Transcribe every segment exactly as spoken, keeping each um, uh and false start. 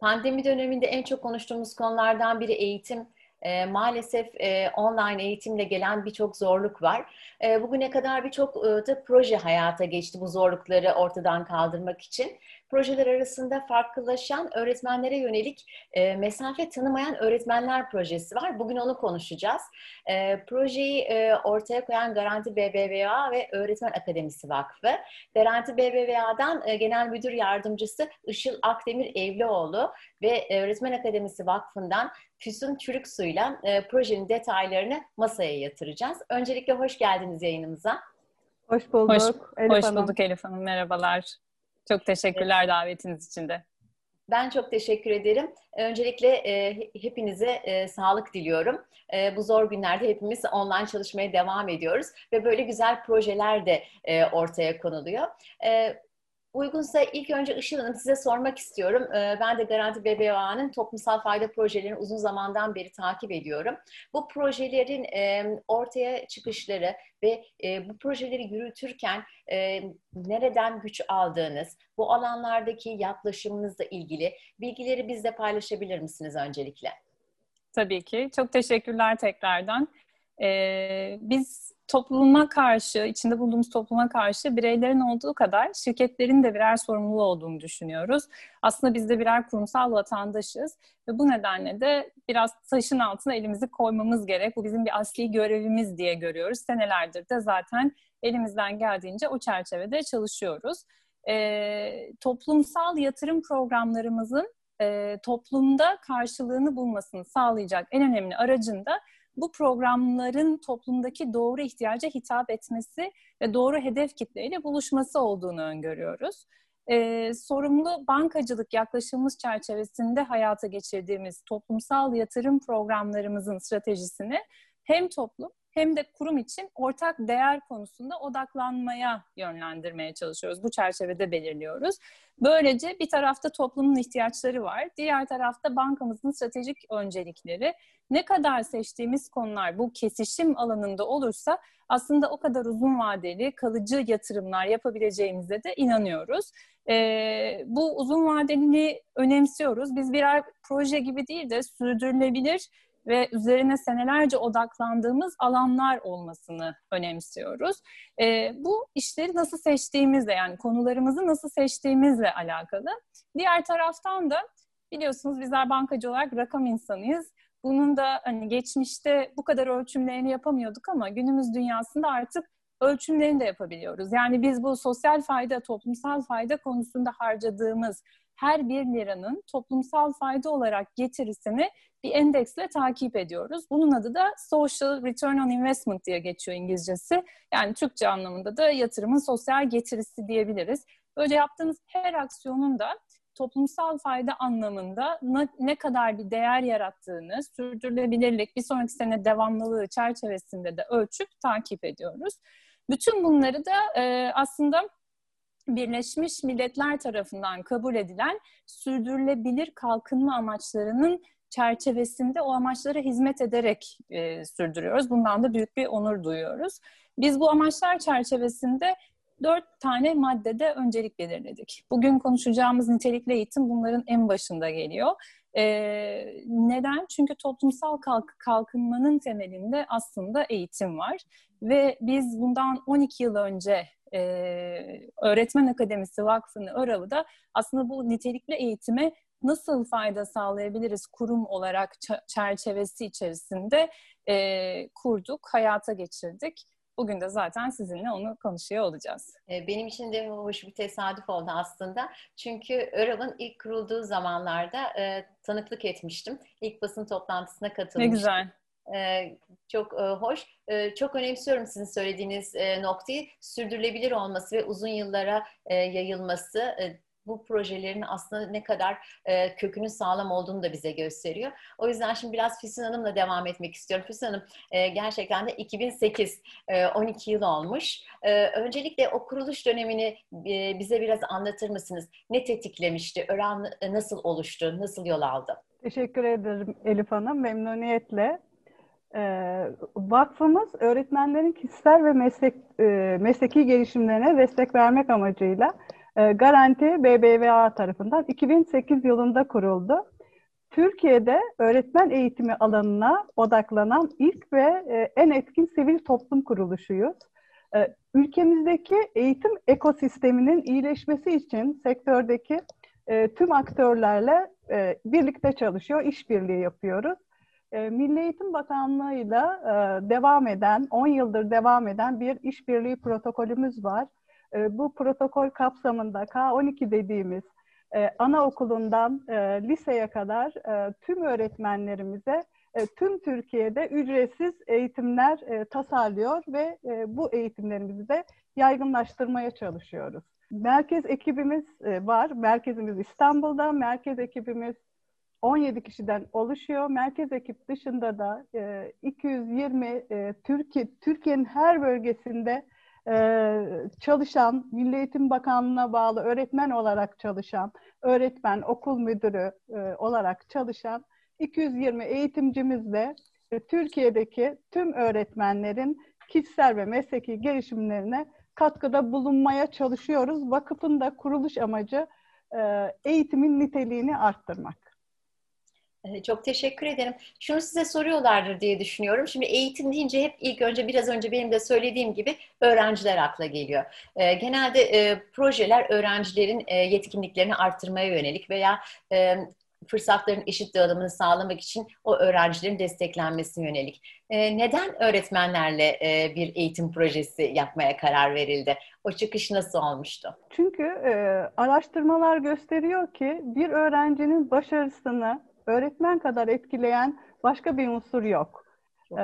Pandemi döneminde en çok konuştuğumuz konulardan biri eğitim. E, maalesef e, online eğitimle gelen birçok zorluk var. E, bugüne kadar birçok e, da proje hayata geçti bu zorlukları ortadan kaldırmak için. Projeler arasında farklılaşan öğretmenlere yönelik e, Mesafe Tanımayan Öğretmenler Projesi var. Bugün onu konuşacağız. E, projeyi e, ortaya koyan Garanti B B V A ve Öğretmen Akademisi Vakfı. Garanti B B V A'dan e, Genel Müdür Yardımcısı Işıl Akdemir Evlioğlu ve Öğretmen Akademisi Vakfı'ndan Füsun Çürüksu'yla e, projenin detaylarını masaya yatıracağız. Öncelikle hoş geldiniz yayınımıza. Hoş bulduk. Hoş, Elif, hoş Hanım. bulduk Elif Hanım. Merhabalar. Çok teşekkürler davetiniz için de. Ben çok teşekkür ederim. Öncelikle e, hepinize e, sağlık diliyorum. E, bu zor günlerde hepimiz online çalışmaya devam ediyoruz ve böyle güzel projeler de e, ortaya konuluyor. E, Uygunsa ilk önce Işıl Hanım size sormak istiyorum. Ben de Garanti B B V A'nın toplumsal fayda projelerini uzun zamandan beri takip ediyorum. Bu projelerin ortaya çıkışları ve bu projeleri yürütürken nereden güç aldığınız, bu alanlardaki yaklaşımınızla ilgili bilgileri bizle paylaşabilir misiniz öncelikle? Tabii ki. Çok teşekkürler tekrardan. Ee, biz topluma karşı, içinde bulunduğumuz topluma karşı bireylerin olduğu kadar şirketlerin de birer sorumluluğu olduğunu düşünüyoruz. Aslında biz de birer kurumsal vatandaşız ve bu nedenle de biraz taşın altına elimizi koymamız gerek. Bu bizim bir asli görevimiz diye görüyoruz. Senelerdir de zaten elimizden geldiğince o çerçevede çalışıyoruz. Ee, toplumsal yatırım programlarımızın e, toplumda karşılığını bulmasını sağlayacak en önemli aracın da bu programların toplumdaki doğru ihtiyaca hitap etmesi ve doğru hedef kitleyle buluşması olduğunu öngörüyoruz. Ee, sorumlu bankacılık yaklaşımımız çerçevesinde hayata geçirdiğimiz toplumsal yatırım programlarımızın stratejisini hem toplum hem de kurum için ortak değer konusunda odaklanmaya yönlendirmeye çalışıyoruz. Bu çerçevede belirliyoruz. Böylece bir tarafta toplumun ihtiyaçları var, diğer tarafta bankamızın stratejik öncelikleri. Ne kadar seçtiğimiz konular bu kesişim alanında olursa aslında o kadar uzun vadeli kalıcı yatırımlar yapabileceğimize de inanıyoruz. Ee, bu uzun vadeli önemsiyoruz. Biz birer proje gibi değil de sürdürülebilir ve üzerine senelerce odaklandığımız alanlar olmasını önemsiyoruz. E, bu işleri nasıl seçtiğimizle, yani konularımızı nasıl seçtiğimizle alakalı. Diğer taraftan da biliyorsunuz bizler bankacı olarak rakam insanıyız. Bunun da hani geçmişte bu kadar ölçümlerini yapamıyorduk ama günümüz dünyasında artık ölçümlerini de yapabiliyoruz. Yani biz bu sosyal fayda, toplumsal fayda konusunda harcadığımız her bir liranın toplumsal fayda olarak getirisini bir endeksle takip ediyoruz. Bunun adı da Social Return on Investment diye geçiyor İngilizcesi. Yani Türkçe anlamında da yatırımın sosyal getirisi diyebiliriz. Böyle yaptığımız her aksiyonun da toplumsal fayda anlamında ne kadar bir değer yarattığını, sürdürülebilirlik, bir sonraki sene devamlılığı çerçevesinde de ölçüp takip ediyoruz. Bütün bunları da e, aslında Birleşmiş Milletler tarafından kabul edilen sürdürülebilir kalkınma amaçlarının çerçevesinde o amaçlara hizmet ederek e, sürdürüyoruz. Bundan da büyük bir onur duyuyoruz. Biz bu amaçlar çerçevesinde dört tane maddede öncelik belirledik. Bugün konuşacağımız nitelikli eğitim bunların en başında geliyor. E, neden? Çünkü toplumsal kalk kalkınmanın temelinde aslında eğitim var. Ve biz bundan on iki yıl önce Ee, Öğretmen Akademisi Vakfı'nı, ÖRAV'ı da aslında bu nitelikli eğitime nasıl fayda sağlayabiliriz kurum olarak çerçevesi içerisinde e, kurduk, hayata geçirdik. Bugün de zaten sizinle onu konuşuyor olacağız. Benim için de hoş bir tesadüf oldu aslında. Çünkü ÖRAV'ın ilk kurulduğu zamanlarda e, tanıklık etmiştim. İlk basın toplantısına katılmıştım. Ne güzel. Ee, çok e, hoş. Ee, çok önemsiyorum sizin söylediğiniz e, noktayı. Sürdürülebilir olması ve uzun yıllara e, yayılması e, bu projelerin aslında ne kadar e, kökünün sağlam olduğunu da bize gösteriyor. O yüzden şimdi biraz Füsun Hanım'la devam etmek istiyorum. Füsun Hanım e, gerçekten de iki bin sekiz, e, on iki yıl olmuş. E, öncelikle o kuruluş dönemini e, bize biraz anlatır mısınız? Ne tetiklemişti? ÖRAV nasıl oluştu? Nasıl yol aldı? Teşekkür ederim Elif Hanım. Memnuniyetle. Ee, vakfımız öğretmenlerin kişisel ve meslek e, mesleki gelişimlerine destek vermek amacıyla Garanti B B V A tarafından iki bin sekiz yılında kuruldu. Türkiye'de öğretmen eğitimi alanına odaklanan ilk ve en etkin sivil toplum kuruluşuyuz. Ülkemizdeki eğitim ekosisteminin iyileşmesi için sektördeki tüm aktörlerle birlikte çalışıyor, işbirliği yapıyoruz. Milli Eğitim Bakanlığı'yla devam eden, on yıldır devam eden bir işbirliği protokolümüz var. Bu protokol kapsamında K on iki dediğimiz anaokulundan liseye kadar tüm öğretmenlerimize tüm Türkiye'de ücretsiz eğitimler tasarlıyor ve bu eğitimlerimizi de yaygınlaştırmaya çalışıyoruz. Merkez ekibimiz var. Merkezimiz İstanbul'da. Merkez ekibimiz on yedi kişiden oluşuyor. Merkez ekip dışında da iki yüz yirmi Türkiye Türkiye'nin her bölgesinde çalışan, Milli Eğitim Bakanlığı'na bağlı öğretmen olarak çalışan, öğretmen, okul müdürü olarak çalışan iki yüz yirmi eğitimcimizle Türkiye'deki tüm öğretmenlerin kişisel ve mesleki gelişimlerine katkıda bulunmaya çalışıyoruz. Vakıfın da kuruluş amacı eğitimin niteliğini arttırmak. Çok teşekkür ederim. Şunu size soruyorlardır diye düşünüyorum. Şimdi eğitim deyince hep ilk önce biraz önce benim de söylediğim gibi öğrenciler akla geliyor. E, genelde e, projeler öğrencilerin e, yetkinliklerini arttırmaya yönelik veya e, fırsatların eşit dağılımını sağlamak için o öğrencilerin desteklenmesine yönelik. E, neden öğretmenlerle e, bir eğitim projesi yapmaya karar verildi? O çıkış nasıl olmuştu? Çünkü e, araştırmalar gösteriyor ki bir öğrencinin başarısını öğretmen kadar etkileyen başka bir unsur yok. Ee,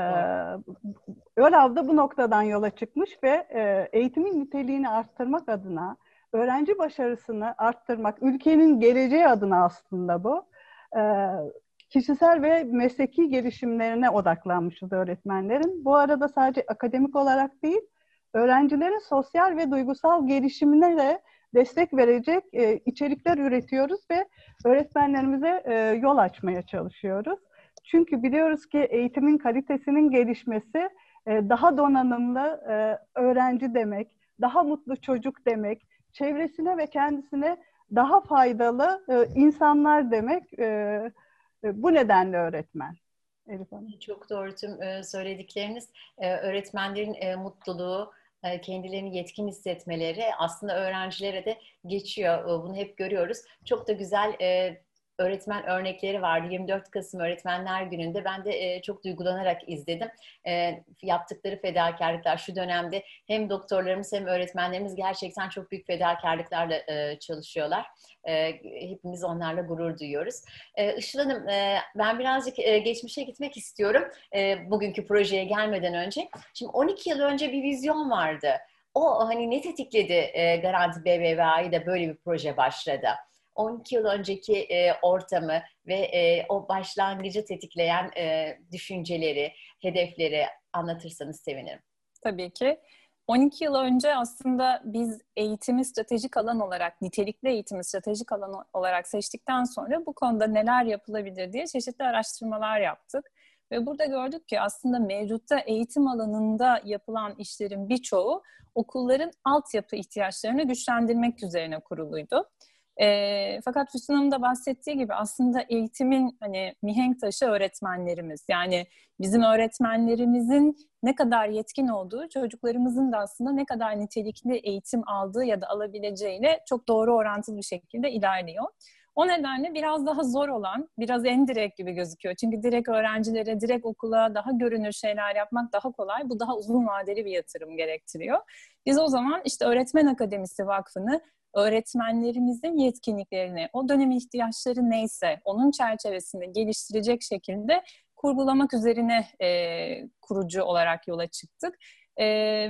ÖRAV da bu noktadan yola çıkmış ve e, eğitimin niteliğini arttırmak adına, öğrenci başarısını arttırmak, ülkenin geleceği adına aslında bu, e, kişisel ve mesleki gelişimlerine odaklanmışız öğretmenlerin. Bu arada sadece akademik olarak değil, öğrencilerin sosyal ve duygusal gelişimine de destek verecek e, içerikler üretiyoruz ve öğretmenlerimize e, yol açmaya çalışıyoruz. Çünkü biliyoruz ki eğitimin kalitesinin gelişmesi e, daha donanımlı e, öğrenci demek, daha mutlu çocuk demek, çevresine ve kendisine daha faydalı e, insanlar demek. E, e, bu nedenle öğretmen. Elif Hanım. Çok doğru tüm e, söyledikleriniz. E, öğretmenlerin e, mutluluğu, kendilerini yetkin hissetmeleri aslında öğrencilere de geçiyor. Bunu hep görüyoruz. Çok da güzel öğretmen örnekleri vardı. yirmi dört Kasım Öğretmenler Günü'nde ben de çok duygulanarak izledim. Yaptıkları fedakarlıklar şu dönemde hem doktorlarımız hem öğretmenlerimiz gerçekten çok büyük fedakarlıklarla çalışıyorlar. Hepimiz onlarla gurur duyuyoruz. Işıl Hanım, ben birazcık geçmişe gitmek istiyorum. Bugünkü projeye gelmeden önce. Şimdi on iki yıl önce bir vizyon vardı. O hani ne tetikledi Garanti B B V A'yı da böyle bir proje başladı? on iki yıl önceki e, ortamı ve e, o başlangıcı tetikleyen e, düşünceleri, hedefleri anlatırsanız sevinirim. Tabii ki. on iki yıl önce aslında biz eğitimi stratejik alan olarak, nitelikli eğitimi stratejik alan olarak seçtikten sonra bu konuda neler yapılabilir diye çeşitli araştırmalar yaptık. Ve burada gördük ki aslında mevcutta eğitim alanında yapılan işlerin birçoğu okulların altyapı ihtiyaçlarını güçlendirmek üzerine kuruluydu. E, fakat Füsun Hanım da bahsettiği gibi aslında eğitimin hani mihenk taşı öğretmenlerimiz, yani bizim öğretmenlerimizin ne kadar yetkin olduğu çocuklarımızın da aslında ne kadar nitelikli eğitim aldığı ya da alabileceğiyle çok doğru orantılı bir şekilde ilerliyor. O nedenle biraz daha zor olan, biraz en direkt gibi gözüküyor. Çünkü direkt öğrencilere, direkt okula daha görünür şeyler yapmak daha kolay. Bu daha uzun vadeli bir yatırım gerektiriyor. Biz o zaman işte Öğretmen Akademisi Vakfı'nı öğretmenlerimizin yetkinliklerini, o dönemin ihtiyaçları neyse onun çerçevesinde geliştirecek şekilde kurgulamak üzerine e, kurucu olarak yola çıktık. E,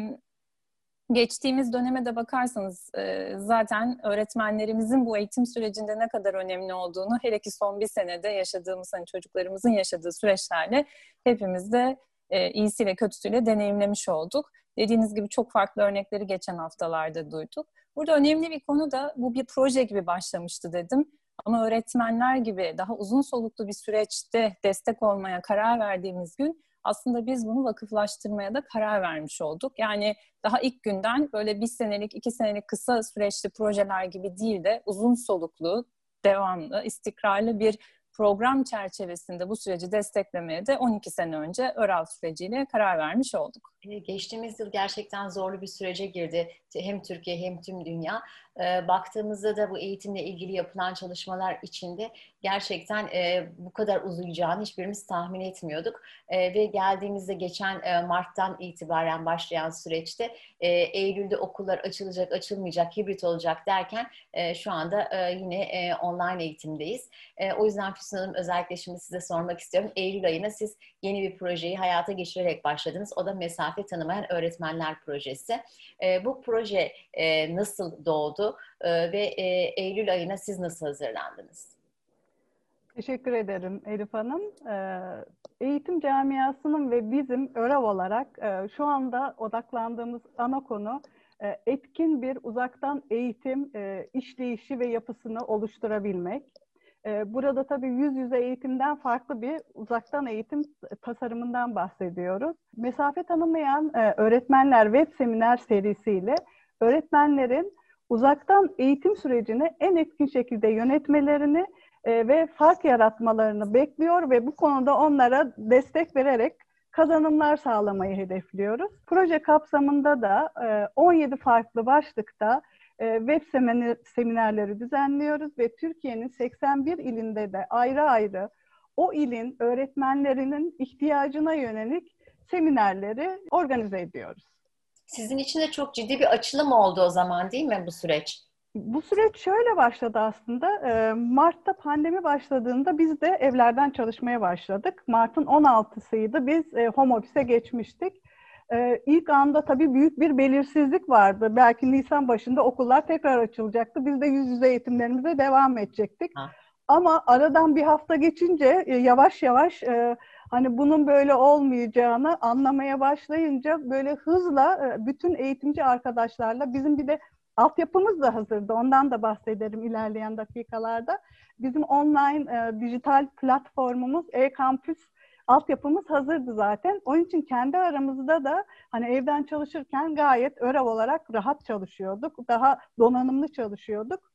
geçtiğimiz döneme de bakarsanız e, zaten öğretmenlerimizin bu eğitim sürecinde ne kadar önemli olduğunu, hele ki son bir senede yaşadığımız, hani çocuklarımızın yaşadığı süreçlerle hepimiz de e, iyisiyle kötüsüyle deneyimlemiş olduk. Dediğiniz gibi çok farklı örnekleri geçen haftalarda duyduk. Burada önemli bir konu da bu bir proje gibi başlamıştı dedim. Ama öğretmenler gibi daha uzun soluklu bir süreçte destek olmaya karar verdiğimiz gün aslında biz bunu vakıflaştırmaya da karar vermiş olduk. Yani daha ilk günden böyle bir senelik, iki senelik kısa süreçli projeler gibi değil de uzun soluklu, devamlı, istikrarlı bir program çerçevesinde bu süreci desteklemeye de on iki sene önce ÖRAV süreciyle karar vermiş olduk. Geçtiğimiz yıl gerçekten zorlu bir sürece girdi. Hem Türkiye hem tüm dünya. Baktığımızda da bu eğitimle ilgili yapılan çalışmalar içinde gerçekten bu kadar uzayacağını hiçbirimiz tahmin etmiyorduk. Ve geldiğimizde geçen Mart'tan itibaren başlayan süreçte Eylül'de okullar açılacak, açılmayacak, hibrit olacak derken şu anda yine online eğitimdeyiz. O yüzden Füsun Hanım, özellikle şimdi size sormak istiyorum. Eylül ayına siz yeni bir projeyi hayata geçirerek başladınız. O da Mesafe Tanımayan Öğretmenler Projesi. Bu proje nasıl doğdu? Ve Eylül ayına siz nasıl hazırlandınız? Teşekkür ederim Elif Hanım. Eğitim camiasının ve bizim ÖRAV olarak şu anda odaklandığımız ana konu etkin bir uzaktan eğitim işleyişi ve yapısını oluşturabilmek. Burada tabii yüz yüze eğitimden farklı bir uzaktan eğitim tasarımından bahsediyoruz. Mesafe Tanımayan Öğretmenler Web Seminer serisiyle öğretmenlerin uzaktan eğitim sürecini en etkin şekilde yönetmelerini ve fark yaratmalarını bekliyor ve bu konuda onlara destek vererek kazanımlar sağlamayı hedefliyoruz. Proje kapsamında da on yedi farklı başlıkta web seminerleri düzenliyoruz ve Türkiye'nin seksen bir ilinde de ayrı ayrı o ilin öğretmenlerinin ihtiyacına yönelik seminerleri organize ediyoruz. Sizin için de çok ciddi bir açılım oldu o zaman, değil mi bu süreç? Bu süreç şöyle başladı aslında. Mart'ta pandemi başladığında biz de evlerden çalışmaya başladık. Mart'ın on altısıydı. Biz home office'e geçmiştik. İlk anda tabii büyük bir belirsizlik vardı. Belki Nisan başında okullar tekrar açılacaktı. Biz de yüz yüze eğitimlerimize devam edecektik. Ha. Ama aradan bir hafta geçince yavaş yavaş... Hani bunun böyle olmayacağını anlamaya başlayınca böyle hızla bütün eğitimci arkadaşlarla, bizim bir de altyapımız da hazırdı. Ondan da bahsederim ilerleyen dakikalarda. Bizim online e, dijital platformumuz e-kampüs altyapımız hazırdı zaten. Onun için kendi aramızda da hani evden çalışırken gayet ÖRAV olarak rahat çalışıyorduk. Daha donanımlı çalışıyorduk.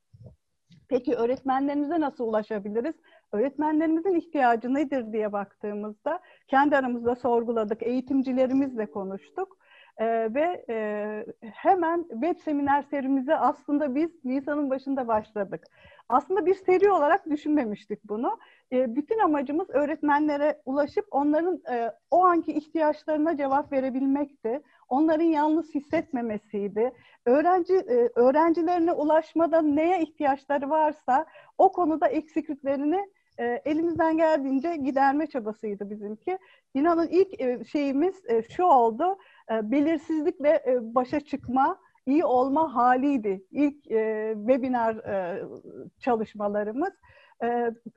Peki öğretmenlerimize nasıl ulaşabiliriz? Öğretmenlerimizin ihtiyacı nedir diye baktığımızda kendi aramızda sorguladık, eğitimcilerimizle konuştuk ee, ve e, hemen web seminer serimize aslında biz Nisan'ın başında başladık. Aslında bir seri olarak düşünmemiştik bunu. Ee, bütün amacımız öğretmenlere ulaşıp onların e, o anki ihtiyaçlarına cevap verebilmekti. Onların yalnız hissetmemesiydi. Öğrenci öğrencilerine ulaşmada neye ihtiyaçları varsa o konuda eksikliklerini elimizden geldiğince giderme çabasıydı bizimki. İnanın ilk şeyimiz şu oldu. Belirsizlikle başa çıkma, iyi olma haliydi ilk webinar çalışmalarımız.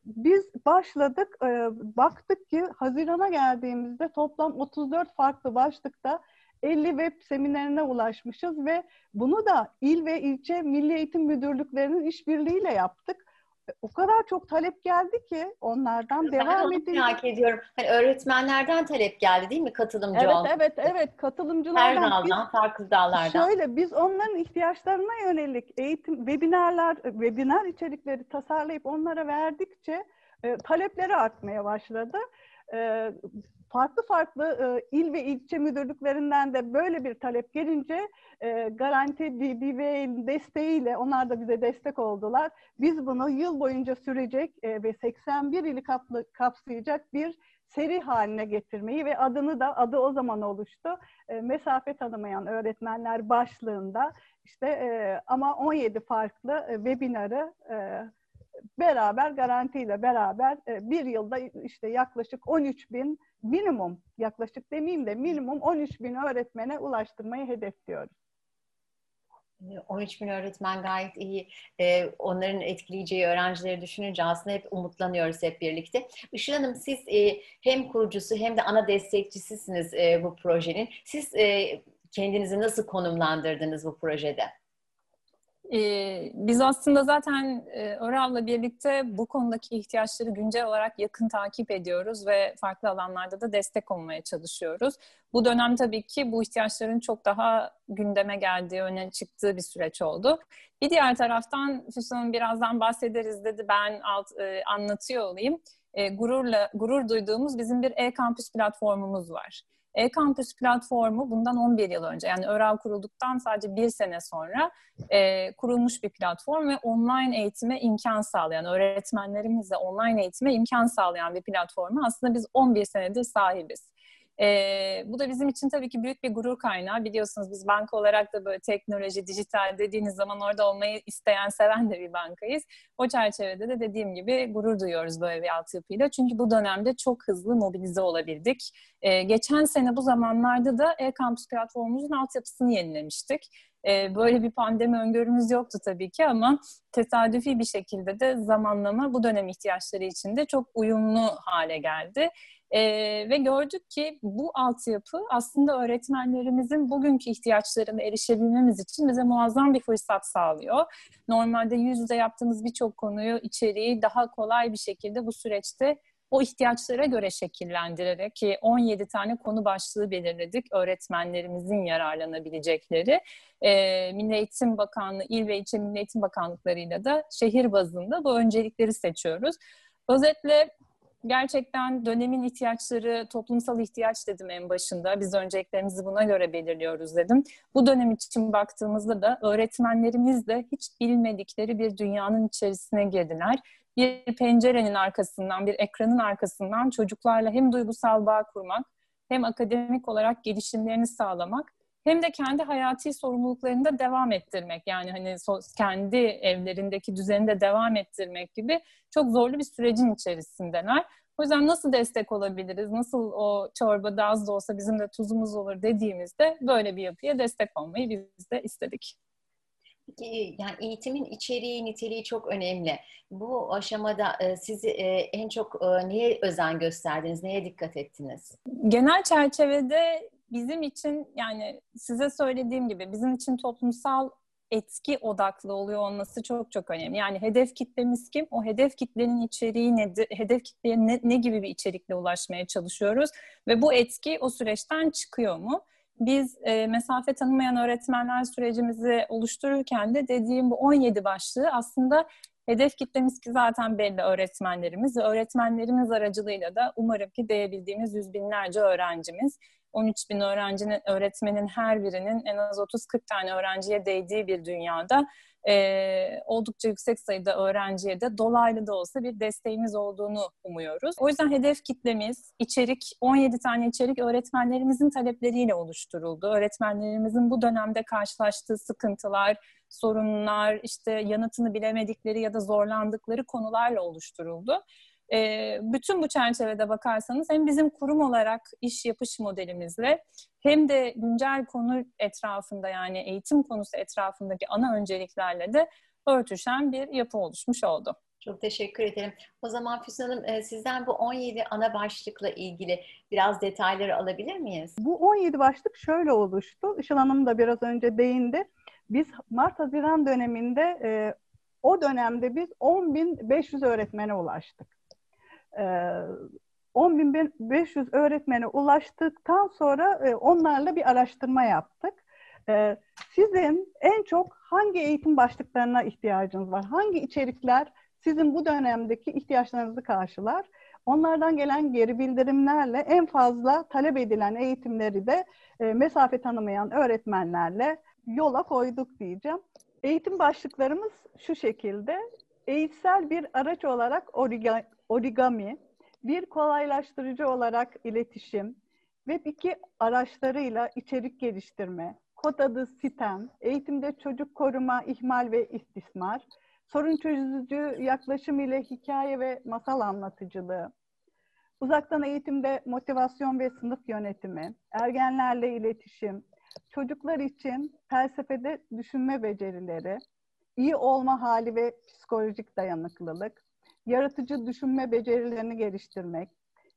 Biz başladık, baktık ki Haziran'a geldiğimizde toplam otuz dört farklı başlıkta elli web seminerine ulaşmışız ve bunu da il ve ilçe Milli Eğitim Müdürlüklerinin işbirliğiyle yaptık. O kadar çok talep geldi ki onlardan ben devam edeyim. Merak ediyorum. Yani öğretmenlerden talep geldi değil mi katılımcı? Evet, oldu. evet, evet. Katılımcılardan. Her daldan, farklı dallardan. Şöyle, biz onların ihtiyaçlarına yönelik eğitim, webinarlar, webinar içerikleri tasarlayıp onlara verdikçe e, talepleri artmaya başladı. E, farklı farklı e, il ve ilçe müdürlüklerinden de böyle bir talep gelince e, Garanti B B V A'nın desteğiyle, onlar da bize destek oldular. Biz bunu yıl boyunca sürecek e, ve seksen bir ili kaplı, kapsayacak bir seri haline getirmeyi ve adını da, adı o zaman oluştu. E, Mesafe Tanımayan Öğretmenler başlığında işte e, ama on yedi farklı e, webinarı e, beraber, garantiyle beraber bir yılda işte yaklaşık on üç bin minimum, yaklaşık demeyeyim de minimum on üç bin öğretmene ulaştırmayı hedefliyoruz. on üç bin öğretmen gayet iyi. Ee, onların etkileyeceği öğrencileri düşününce aslında hep umutlanıyoruz hep birlikte. Işıl Hanım, siz e, hem kurucusu hem de ana destekçisisiniz e, bu projenin. Siz e, kendinizi nasıl konumlandırdınız bu projede? Ee, biz aslında zaten e, ÖRAV'la birlikte bu konudaki ihtiyaçları güncel olarak yakın takip ediyoruz ve farklı alanlarda da destek olmaya çalışıyoruz. Bu dönem tabii ki bu ihtiyaçların çok daha gündeme geldiği, öne çıktığı bir süreç oldu. Bir diğer taraftan Füsun'un birazdan bahsederiz dedi, ben alt, e, anlatıyor olayım. E, gururla, gurur duyduğumuz bizim bir e-kampüs platformumuz var. E-kampüs platformu bundan on bir yıl önce, yani ÖRAV kurulduktan sadece bir sene sonra e, kurulmuş bir platform ve online eğitime imkan sağlayan, öğretmenlerimizle online eğitime imkan sağlayan bir platforma aslında biz on bir senedir sahibiz. E, bu da bizim için tabii ki büyük bir gurur kaynağı. Biliyorsunuz biz banka olarak da böyle teknoloji, dijital dediğiniz zaman orada olmayı isteyen, seven de bir bankayız. O çerçevede de dediğim gibi gurur duyuyoruz böyle bir altyapıyla. Çünkü bu dönemde çok hızlı mobilize olabildik. E, geçen sene bu zamanlarda da e-kampüs platformumuzun altyapısını yenilemiştik. E, böyle bir pandemi öngörümüz yoktu tabii ki ama tesadüfi bir şekilde de zamanlama bu dönem ihtiyaçları için de çok uyumlu hale geldi. Ee, ve gördük ki bu altyapı aslında öğretmenlerimizin bugünkü ihtiyaçlarına erişebilmemiz için bize muazzam bir fırsat sağlıyor. Normalde yüz yüze yaptığımız birçok konuyu, içeriği daha kolay bir şekilde bu süreçte o ihtiyaçlara göre şekillendirerek, ki on yedi tane konu başlığı belirledik öğretmenlerimizin yararlanabilecekleri. Ee, Milli Eğitim Bakanlığı, İl ve İlçe Milli Eğitim Bakanlıklarıyla da şehir bazında bu öncelikleri seçiyoruz. Özetle gerçekten dönemin ihtiyaçları, toplumsal ihtiyaç dedim en başında. Biz önceliklerimizi buna göre belirliyoruz dedim. Bu dönem için baktığımızda da öğretmenlerimiz de hiç bilmedikleri bir dünyanın içerisine girdiler. Bir pencerenin arkasından, bir ekranın arkasından çocuklarla hem duygusal bağ kurmak, hem akademik olarak gelişimlerini sağlamak, hem de kendi hayati sorumluluklarını da devam ettirmek, yani hani kendi evlerindeki düzeni de devam ettirmek gibi çok zorlu bir sürecin içerisindeler. O yüzden nasıl destek olabiliriz, nasıl o çorbada az da olsa bizim de tuzumuz olur dediğimizde böyle bir yapıya destek olmayı biz de istedik. Yani eğitimin içeriği, niteliği çok önemli. Bu aşamada sizi en çok neye özen gösterdiniz, neye dikkat ettiniz? Genel çerçevede bizim için, yani size söylediğim gibi bizim için toplumsal etki odaklı oluyor olması çok çok önemli. Yani hedef kitlemiz kim? O hedef kitlenin içeriği nedir? Hedef kitleye ne, ne gibi bir içerikle ulaşmaya çalışıyoruz? Ve bu etki o süreçten çıkıyor mu? Biz e, mesafe tanımayan öğretmenler sürecimizi oluştururken de dediğim bu on yedi başlığı aslında hedef kitlemiz ki zaten belli öğretmenlerimiz ve öğretmenlerimiz aracılığıyla da umarım ki değebildiğimiz yüz binlerce öğrencimiz, on üç bin öğrencinin, öğretmenin her birinin en az otuz kırk tane öğrenciye değdiği bir dünyada e, oldukça yüksek sayıda öğrenciye de dolaylı da olsa bir desteğimiz olduğunu umuyoruz. O yüzden hedef kitlemiz, içerik, on yedi tane içerik öğretmenlerimizin talepleriyle oluşturuldu. Öğretmenlerimizin bu dönemde karşılaştığı sıkıntılar, sorunlar, işte yanıtını bilemedikleri ya da zorlandıkları konularla oluşturuldu. E, bütün bu çerçevede bakarsanız hem bizim kurum olarak iş yapış modelimizle hem de güncel konu etrafında, yani eğitim konusu etrafındaki ana önceliklerle de örtüşen bir yapı oluşmuş oldu. Çok teşekkür ederim. O zaman Füsun Hanım, sizden bu on yedi ana başlıkla ilgili biraz detayları alabilir miyiz? Bu on yedi başlık şöyle oluştu. Işıl Hanım da biraz önce değindi. Biz Mart-Haziran döneminde e, o dönemde biz on bin beş yüz öğretmene ulaştık. E, on bin beş yüz öğretmene ulaştıktan sonra e, onlarla bir araştırma yaptık. E, sizin en çok hangi eğitim başlıklarına ihtiyacınız var? Hangi içerikler sizin bu dönemdeki ihtiyaçlarınızı karşılar? Onlardan gelen geri bildirimlerle en fazla talep edilen eğitimleri de e, mesafe tanımayan öğretmenlerle yola koyduk diyeceğim. Eğitim başlıklarımız şu şekilde: eğitsel bir araç olarak origami, bir kolaylaştırıcı olarak iletişim, web iki araçlarıyla içerik geliştirme, kod adı sitem, eğitimde çocuk koruma, ihmal ve istismar, sorun çözücü yaklaşım ile hikaye ve masal anlatıcılığı, uzaktan eğitimde motivasyon ve sınıf yönetimi, ergenlerle iletişim, çocuklar için felsefede düşünme becerileri, iyi olma hali ve psikolojik dayanıklılık, yaratıcı düşünme becerilerini geliştirmek,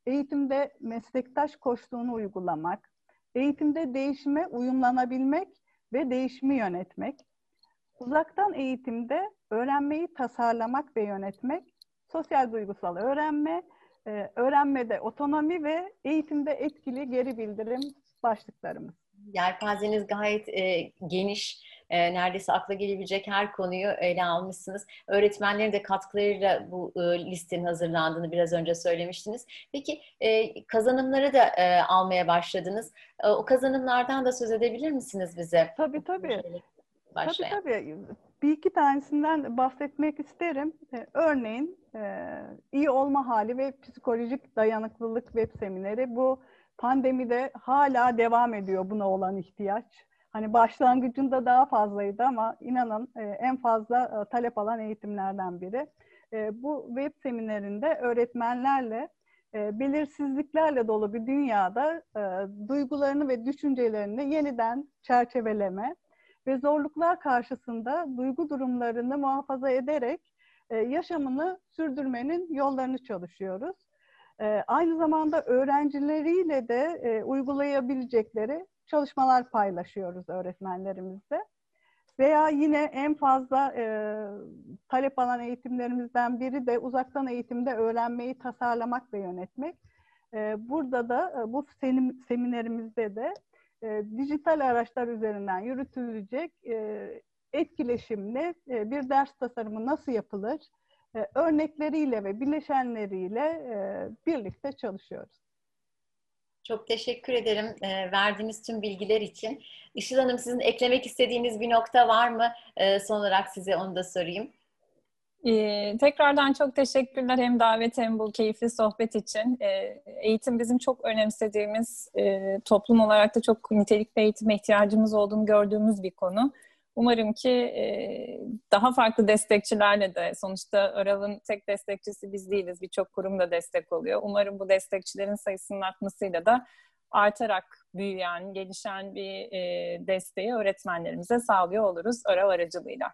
eğitimde meslektaş koçluğunu uygulamak, eğitimde değişime uyumlanabilmek ve değişimi yönetmek, Uzaktan eğitimde öğrenmeyi tasarlamak ve yönetmek, sosyal duygusal öğrenme, öğrenmede otonomi ve eğitimde etkili geri bildirim başlıklarımız. Yelpazeniz gayet e, geniş, e, neredeyse akla gelebilecek her konuyu ele almışsınız. Öğretmenlerin de katkılarıyla bu e, listenin hazırlandığını biraz önce söylemiştiniz. Peki e, kazanımları da e, almaya başladınız. E, o kazanımlardan da söz edebilir misiniz bize? Tabii tabii. Tabii, tabii. Bir iki tanesinden bahsetmek isterim. E, örneğin e, iyi olma hali ve psikolojik dayanıklılık web semineri. Bu pandemide hala devam ediyor buna olan ihtiyaç. Hani başlangıcında daha fazlaydı ama inanın en fazla talep alan eğitimlerden biri. Bu web seminerinde öğretmenlerle belirsizliklerle dolu bir dünyada duygularını ve düşüncelerini yeniden çerçeveleme ve zorluklar karşısında duygu durumlarını muhafaza ederek yaşamını sürdürmenin yollarını çalışıyoruz. Aynı zamanda öğrencileriyle de e, uygulayabilecekleri çalışmalar paylaşıyoruz öğretmenlerimizle. Veya yine en fazla e, talep alan eğitimlerimizden biri de uzaktan eğitimde öğrenmeyi tasarlamak ve yönetmek. E, burada da e, bu seminerimizde de e, dijital araçlar üzerinden yürütülecek e, etkileşimli e, bir ders tasarımı nasıl yapılır? Örnekleriyle ve bileşenleriyle birlikte çalışıyoruz. Çok teşekkür ederim verdiğiniz tüm bilgiler için. Işıl Hanım, sizin eklemek istediğiniz bir nokta var mı? Son olarak size onu da sorayım. Ee, tekrardan çok teşekkürler hem davet hem bu keyifli sohbet için. Ee, eğitim bizim çok önemsediğimiz, e, toplum olarak da çok nitelikli eğitime ihtiyacımız olduğunu gördüğümüz bir konu. Umarım ki daha farklı destekçilerle de, sonuçta ÖRAV'ın tek destekçisi biz değiliz, birçok kurum da destek oluyor. Umarım bu destekçilerin sayısının artmasıyla da artarak büyüyen, gelişen bir desteği öğretmenlerimize sağlıyor oluruz ÖRAV aracılığıyla.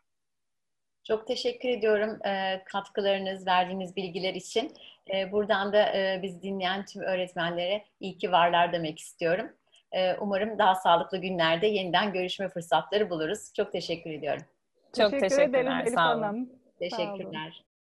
Çok teşekkür ediyorum katkılarınız, verdiğiniz bilgiler için. Buradan da bizi dinleyen tüm öğretmenlere iyi ki varlar demek istiyorum. Umarım daha sağlıklı günlerde yeniden görüşme fırsatları buluruz. Çok teşekkür ediyorum. Çok teşekkür, teşekkür ederim Elif Hanım. Sağ olun. Teşekkürler.